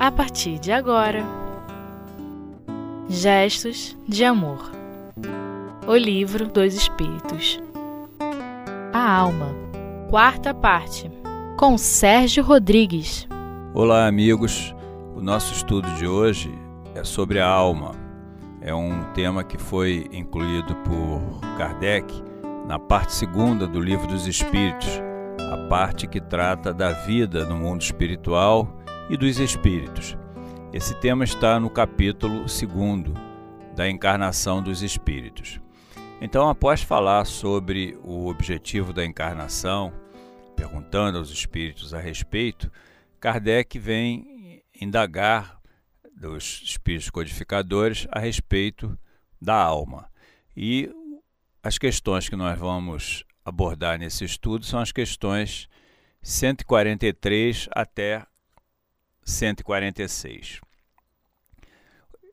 a partir de agora. Gestos de Amor. O Livro dos Espíritos. A Alma. Quarta parte. Com Sérgio Rodrigues. Olá, amigos. O nosso estudo de hoje é sobre a alma. É um tema que foi incluído por Kardec na parte segunda do Livro dos Espíritos, a parte que trata da vida no mundo espiritual e dos espíritos. Esse tema está no capítulo 2 da encarnação dos espíritos. Então, após falar sobre o objetivo da encarnação, perguntando aos espíritos a respeito, Kardec vem indagar dos espíritos codificadores a respeito da alma. E as questões que nós vamos abordar nesse estudo são as questões 143 até 146.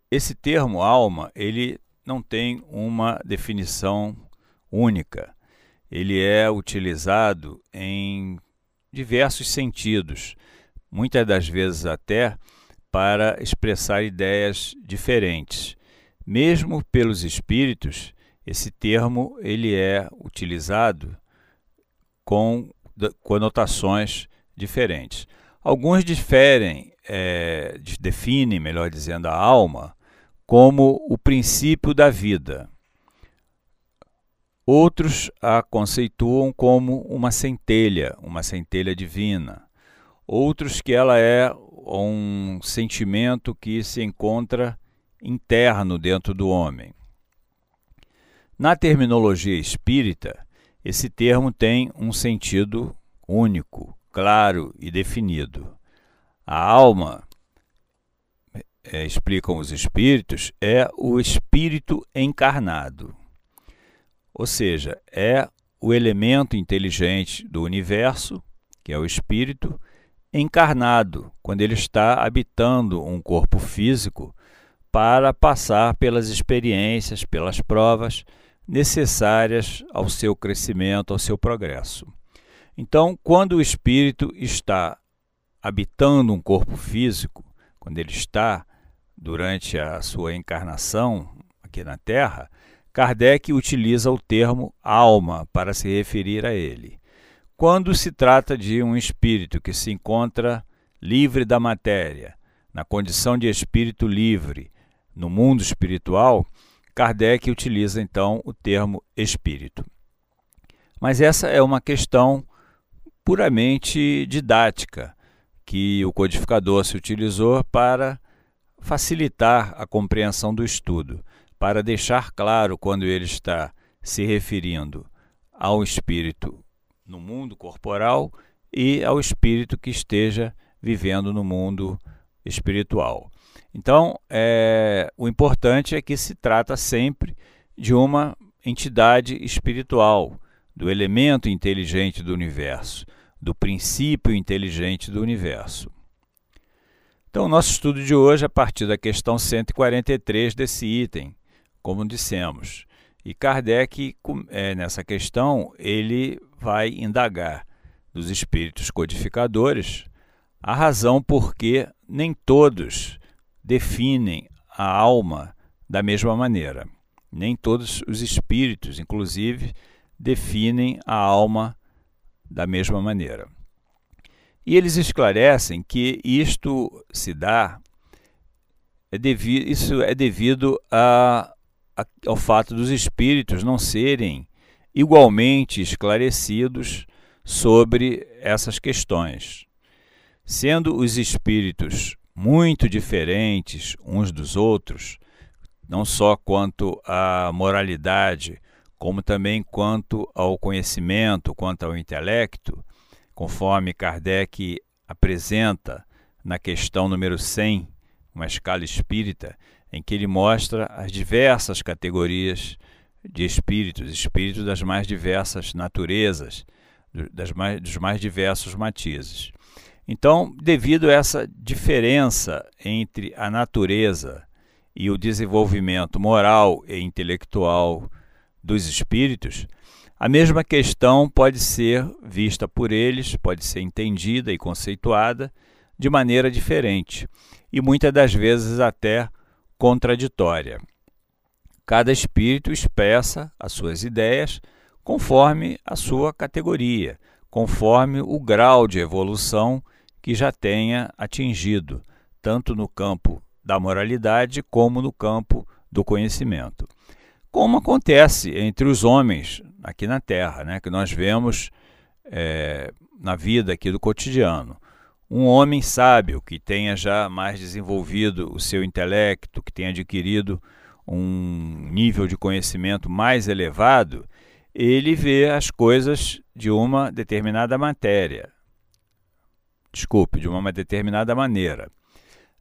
Esse termo alma, ele não tem uma definição única. Ele é utilizado em diversos sentidos, muitas das vezes até para expressar ideias diferentes. Mesmo pelos espíritos, esse termo ele é utilizado com conotações diferentes. Alguns diferem, definem, melhor dizendo, a alma como o princípio da vida. Outros a conceituam como uma centelha divina. Outros que ela é um sentimento que se encontra interno dentro do homem. Na terminologia espírita, esse termo tem um sentido único, claro e definido. A alma, explicam os espíritos, é o espírito encarnado. Ou seja, é o elemento inteligente do universo, que é o espírito, encarnado, quando ele está habitando um corpo físico para passar pelas experiências, pelas provas necessárias ao seu crescimento, ao seu progresso. Então, quando o espírito está habitando um corpo físico, quando ele está durante a sua encarnação aqui na Terra, Kardec utiliza o termo alma para se referir a ele. Quando se trata de um espírito que se encontra livre da matéria, na condição de espírito livre, no mundo espiritual, Kardec utiliza então o termo espírito. Mas essa é uma questão puramente didática, que o codificador se utilizou para facilitar a compreensão do estudo, para deixar claro quando ele está se referindo ao espírito no mundo corporal e ao espírito que esteja vivendo no mundo espiritual. Então, o importante é que se trata sempre de uma entidade espiritual, do elemento inteligente do universo, do princípio inteligente do universo. Então, nosso estudo de hoje, a partir da questão 143 desse item, como dissemos. E Kardec, nessa questão, ele vai indagar dos espíritos codificadores a razão por que nem todos definem a alma da mesma maneira. Nem todos os espíritos, inclusive, definem a alma da mesma maneira. E eles esclarecem que isto se dá, isso é devido ao fato dos espíritos não serem igualmente esclarecidos sobre essas questões. Sendo os espíritos muito diferentes uns dos outros, não só quanto à moralidade, como também quanto ao conhecimento, quanto ao intelecto, conforme Kardec apresenta na questão número 100, uma escala espírita, em que ele mostra as diversas categorias de espíritos, espíritos das mais diversas naturezas, dos mais diversos matizes. Então, devido a essa diferença entre a natureza e o desenvolvimento moral e intelectual dos espíritos, a mesma questão pode ser vista por eles, pode ser entendida e conceituada de maneira diferente. e muitas das vezes até contraditória. Cada espírito expressa as suas ideias conforme a sua categoria, conforme o grau de evolução que já tenha atingido, tanto no campo da moralidade como no campo do conhecimento. Como acontece entre os homens aqui na Terra, né, que nós vemos na vida aqui do cotidiano. Um homem sábio que tenha já mais desenvolvido o seu intelecto, que tenha adquirido um nível de conhecimento mais elevado, ele vê as coisas de uma determinada matéria. Desculpe, de uma determinada maneira.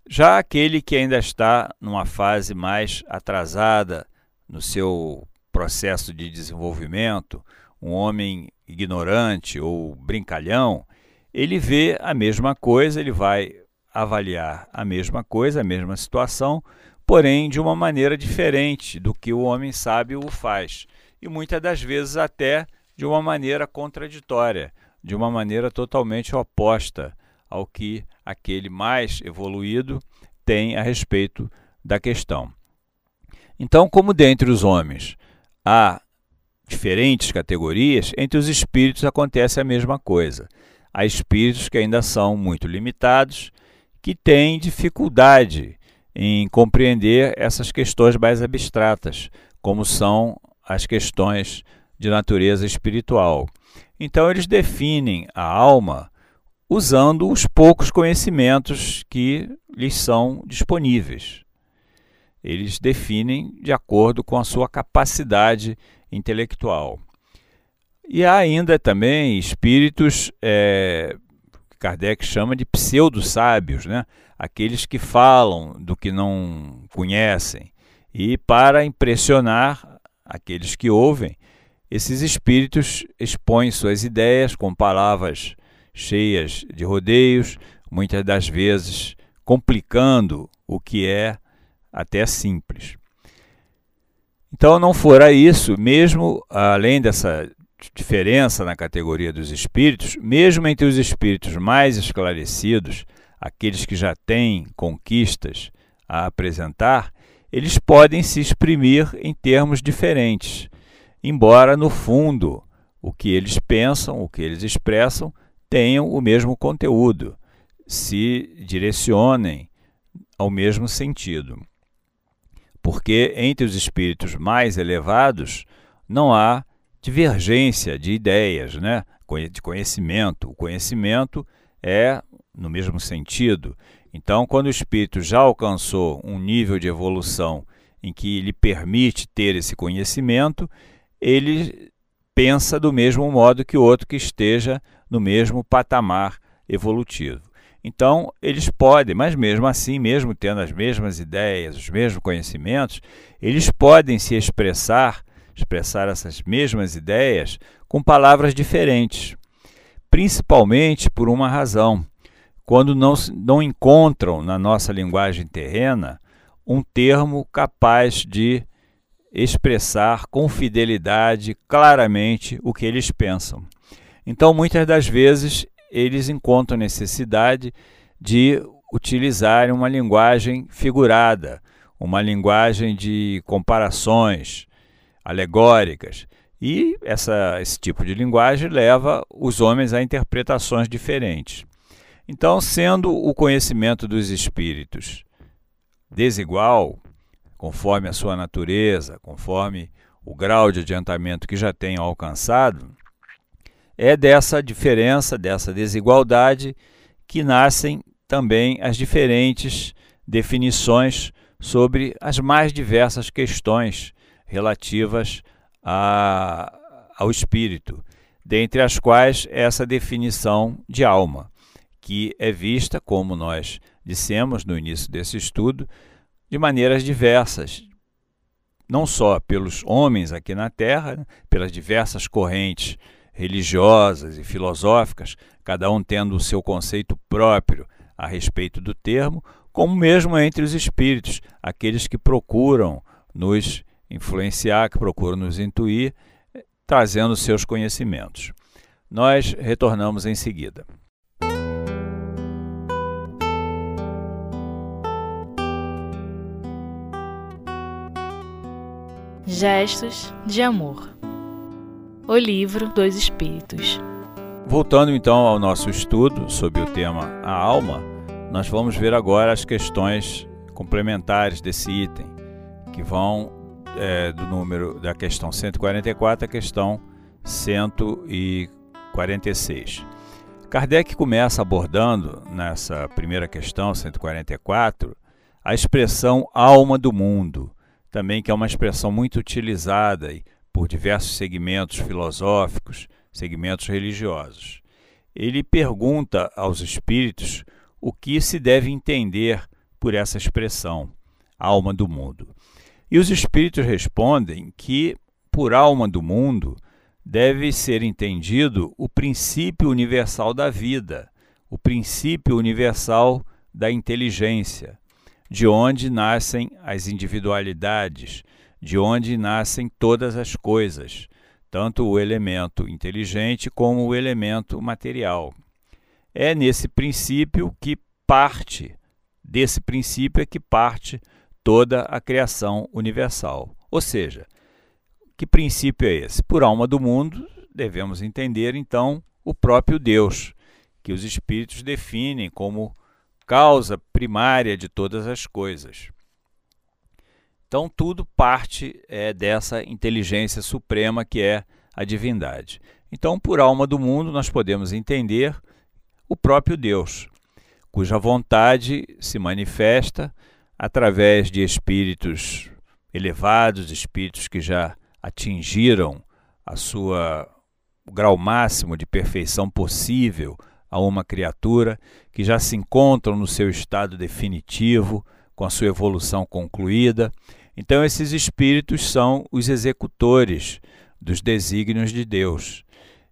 Já aquele que ainda está numa fase mais atrasada no seu processo de desenvolvimento, um homem ignorante ou brincalhão, ele vê a mesma coisa, ele vai avaliar a mesma coisa, a mesma situação, porém de uma maneira diferente do que o homem sábio o faz. E muitas das vezes até de uma maneira contraditória, de uma maneira totalmente oposta ao que aquele mais evoluído tem a respeito da questão. Então, como dentre os homens há diferentes categorias, entre os espíritos acontece a mesma coisa. Há espíritos que ainda são muito limitados, que têm dificuldade em compreender essas questões mais abstratas, como são as questões de natureza espiritual. Então eles definem a alma usando os poucos conhecimentos que lhes são disponíveis. Eles definem de acordo com a sua capacidade intelectual. E há ainda também espíritos, Kardec chama de pseudo-sábios, né? Aqueles que falam do que não conhecem. E para impressionar aqueles que ouvem, esses espíritos expõem suas ideias com palavras cheias de rodeios, muitas das vezes complicando o que é até simples. Então, não fora isso, mesmo além dessa diferença na categoria dos espíritos, mesmo entre os espíritos mais esclarecidos, aqueles que já têm conquistas a apresentar, eles podem se exprimir em termos diferentes, embora no fundo o que eles pensam, o que eles expressam, tenham o mesmo conteúdo, se direcionem ao mesmo sentido. Porque entre os espíritos mais elevados não há divergência de ideias, né? De conhecimento. O conhecimento é no mesmo sentido. Então, quando o espírito já alcançou um nível de evolução em que lhe permite ter esse conhecimento, ele pensa do mesmo modo que o outro que esteja no mesmo patamar evolutivo. Então, eles podem, mas mesmo assim, mesmo tendo as mesmas ideias, os mesmos conhecimentos, eles podem se expressar essas mesmas ideias com palavras diferentes, principalmente por uma razão: quando não encontram na nossa linguagem terrena um termo capaz de expressar com fidelidade, claramente, o que eles pensam. Então, muitas das vezes, eles encontram necessidade de utilizar uma linguagem figurada, uma linguagem de comparações alegóricas, e esse tipo de linguagem leva os homens a interpretações diferentes. Então, sendo o conhecimento dos espíritos desigual, conforme a sua natureza, conforme o grau de adiantamento que já tenham alcançado, é dessa diferença, dessa desigualdade, que nascem também as diferentes definições sobre as mais diversas questões relativas ao espírito, dentre as quais essa definição de alma, que é vista, como nós dissemos no início desse estudo, de maneiras diversas, não só pelos homens aqui na Terra, né, pelas diversas correntes religiosas e filosóficas, cada um tendo o seu conceito próprio a respeito do termo, como mesmo entre os espíritos, aqueles que procuram nos influenciar, que procuram nos intuir, trazendo seus conhecimentos. Nós retornamos em seguida. Gestos de Amor. O Livro dos Espíritos. Voltando então ao nosso estudo sobre o tema a alma, nós vamos ver agora as questões complementares desse item, que vão do número da questão 144 à questão 146. Kardec começa abordando, nessa primeira questão, 144, a expressão alma do mundo, também que é uma expressão muito utilizada por diversos segmentos filosóficos, segmentos religiosos. Ele pergunta aos espíritos o que se deve entender por essa expressão, alma do mundo. E os espíritos respondem que, por alma do mundo, deve ser entendido o princípio universal da vida, o princípio universal da inteligência, de onde nascem as individualidades, de onde nascem todas as coisas, tanto o elemento inteligente como o elemento material. É nesse princípio que parte, desse princípio é que parte toda a criação universal. Ou seja, que princípio é esse? Por alma do mundo, devemos entender, então, o próprio Deus, que os espíritos definem como causa primária de todas as coisas. Então, tudo parte dessa inteligência suprema que é a divindade. Então, por alma do mundo, nós podemos entender o próprio Deus, cuja vontade se manifesta através de espíritos elevados, espíritos que já atingiram a sua grau máximo de perfeição possível a uma criatura, que já se encontram no seu estado definitivo, com a sua evolução concluída. Então, esses espíritos são os executores dos desígnios de Deus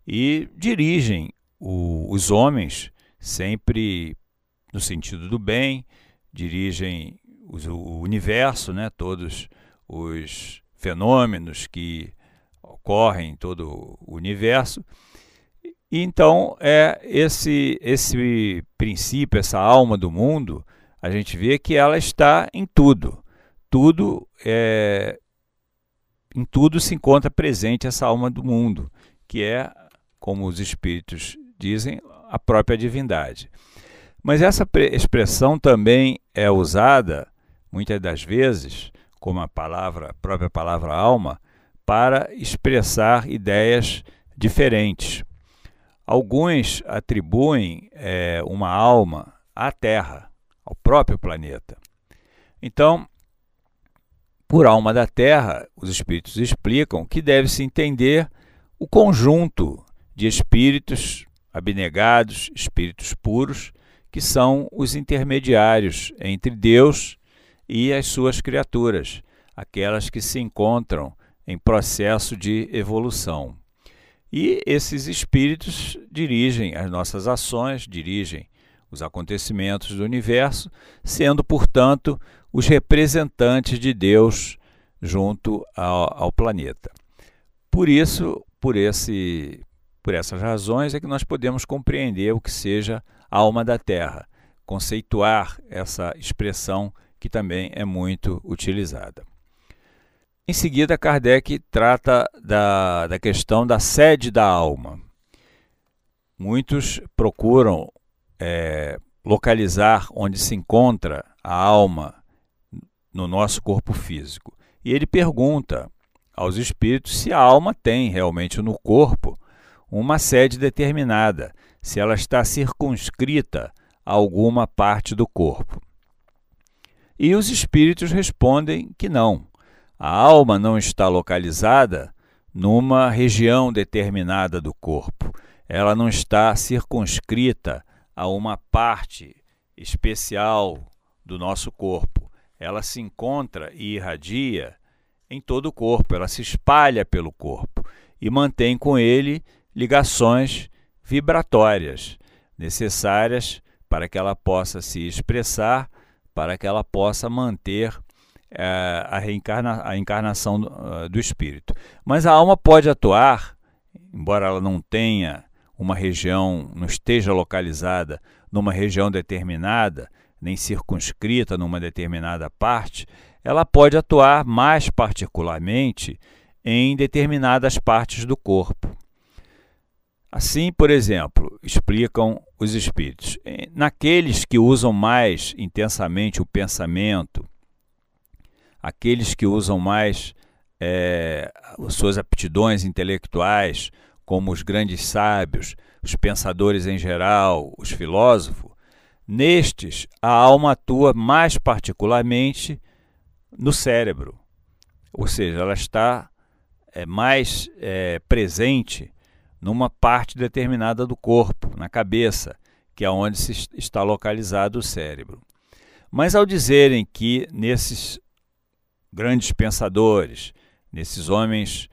e dirigem os homens sempre no sentido do bem, dirigem o universo, todos os fenômenos que ocorrem em todo o universo. E então, esse princípio, essa alma do mundo, a gente vê que ela está em tudo. Em tudo se encontra presente essa alma do mundo, que é, como os espíritos dizem, a própria divindade. Mas essa expressão também é usada, muitas das vezes, como a própria palavra alma, para expressar ideias diferentes. Alguns atribuem uma alma à Terra, ao próprio planeta. Então, por alma da Terra, os espíritos explicam que deve-se entender o conjunto de espíritos abnegados, espíritos puros, que são os intermediários entre Deus e as suas criaturas, aquelas que se encontram em processo de evolução. E esses espíritos dirigem as nossas ações, dirigem os acontecimentos do universo, sendo, portanto, os representantes de Deus junto ao planeta. Por isso, por essas razões, é que nós podemos compreender o que seja a alma da Terra, conceituar essa expressão que também é muito utilizada. Em seguida, Kardec trata da questão da sede da alma. Muitos procuram localizar onde se encontra a alma no nosso corpo físico. E ele pergunta aos espíritos se a alma tem realmente no corpo uma sede determinada, se ela está circunscrita a alguma parte do corpo. E os espíritos respondem que não. A alma não está localizada numa região determinada do corpo. Ela não está circunscrita a uma parte especial do nosso corpo. Ela se encontra e irradia em todo o corpo. Ela se espalha pelo corpo e mantém com ele ligações vibratórias necessárias para que ela possa se expressar, para que ela possa manter a encarnação do espírito. Mas a alma pode atuar, embora ela não tenha uma região, não esteja localizada numa região determinada, nem circunscrita numa determinada parte, ela pode atuar mais particularmente em determinadas partes do corpo. Assim, por exemplo, explicam os espíritos, naqueles que usam mais intensamente o pensamento, aqueles que usam mais suas aptidões intelectuais, como os grandes sábios, os pensadores em geral, os filósofos, nestes a alma atua mais particularmente no cérebro, ou seja, ela está mais presente numa parte determinada do corpo, na cabeça, que é onde está localizado o cérebro. Mas ao dizerem que nesses grandes pensadores, nesses homens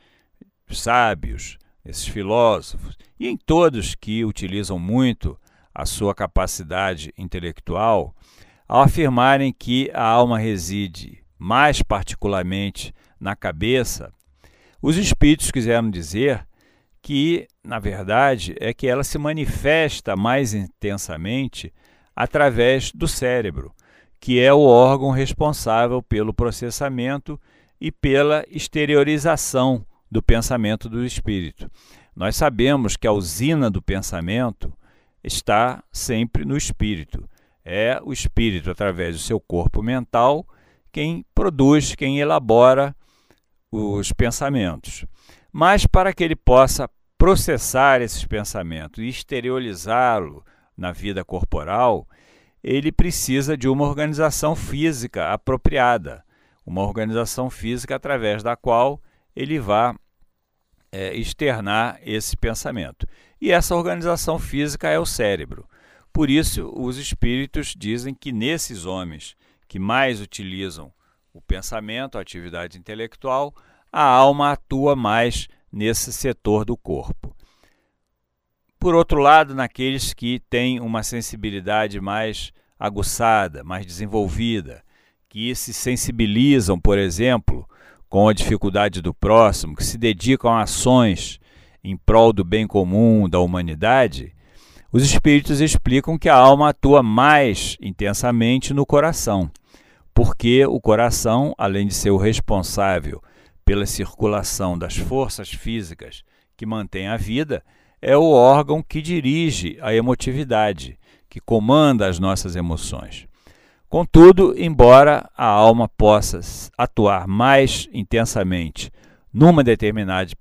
sábios, esses filósofos, e em todos que utilizam muito a sua capacidade intelectual, ao afirmarem que a alma reside mais particularmente na cabeça, os espíritos quiseram dizer que, na verdade, é que ela se manifesta mais intensamente através do cérebro, que é o órgão responsável pelo processamento e pela exteriorização do pensamento do espírito. Nós sabemos que a usina do pensamento está sempre no espírito. É o espírito, através do seu corpo mental, quem produz, quem elabora os pensamentos. Mas para que ele possa processar esses pensamentos e exteriorizá-lo na vida corporal, ele precisa de uma organização física apropriada, uma organização física através da qual ele vai externar esse pensamento. E essa organização física é o cérebro. Por isso, os espíritos dizem que nesses homens que mais utilizam o pensamento, a atividade intelectual, a alma atua mais nesse setor do corpo. Por outro lado, naqueles que têm uma sensibilidade mais aguçada, mais desenvolvida, que se sensibilizam, por exemplo, com a dificuldade do próximo, que se dedicam a ações em prol do bem comum, da humanidade, os espíritos explicam que a alma atua mais intensamente no coração, porque o coração, além de ser o responsável pela circulação das forças físicas que mantém a vida, é o órgão que dirige a emotividade, que comanda as nossas emoções. Contudo, embora a alma possa atuar mais intensamente numa determinada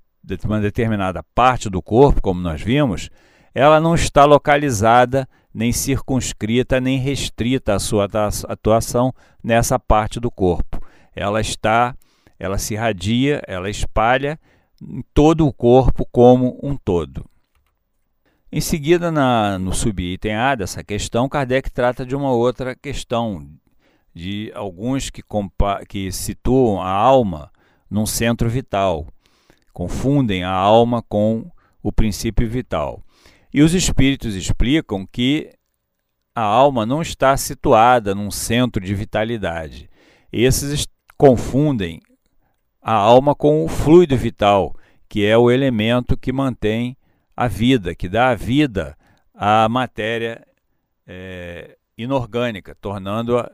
parte do corpo, como nós vimos, ela não está localizada, nem circunscrita, nem restrita à sua atuação nessa parte do corpo. Ela se irradia, ela espalha em todo o corpo como um todo. Em seguida, no subitem A dessa questão, Kardec trata de uma outra questão, de alguns que situam a alma num centro vital, confundem a alma com o princípio vital. E os espíritos explicam que a alma não está situada num centro de vitalidade. Esses confundem a alma com o fluido vital, que é o elemento que mantém a vida, que dá a vida à matéria inorgânica, tornando-a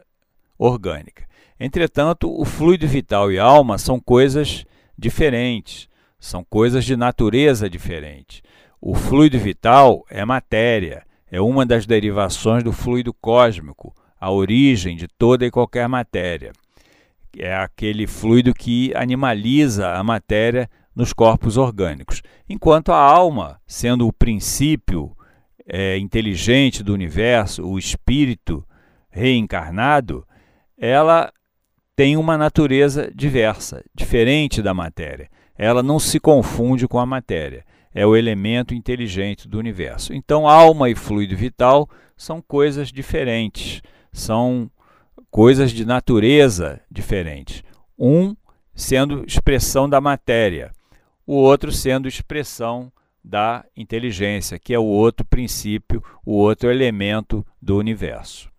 orgânica. Entretanto, o fluido vital e a alma são coisas diferentes, são coisas de natureza diferente. O fluido vital é matéria, é uma das derivações do fluido cósmico, a origem de toda e qualquer matéria. É aquele fluido que animaliza a matéria nos corpos orgânicos, enquanto a alma, sendo o princípio inteligente do universo, o espírito reencarnado, ela tem uma natureza diversa, diferente da matéria. Ela não se confunde com a matéria, é o elemento inteligente do universo. Então, alma e fluido vital são coisas diferentes, são coisas de natureza diferentes, um sendo expressão da matéria, o outro sendo expressão da inteligência, que é o outro princípio, o outro elemento do universo.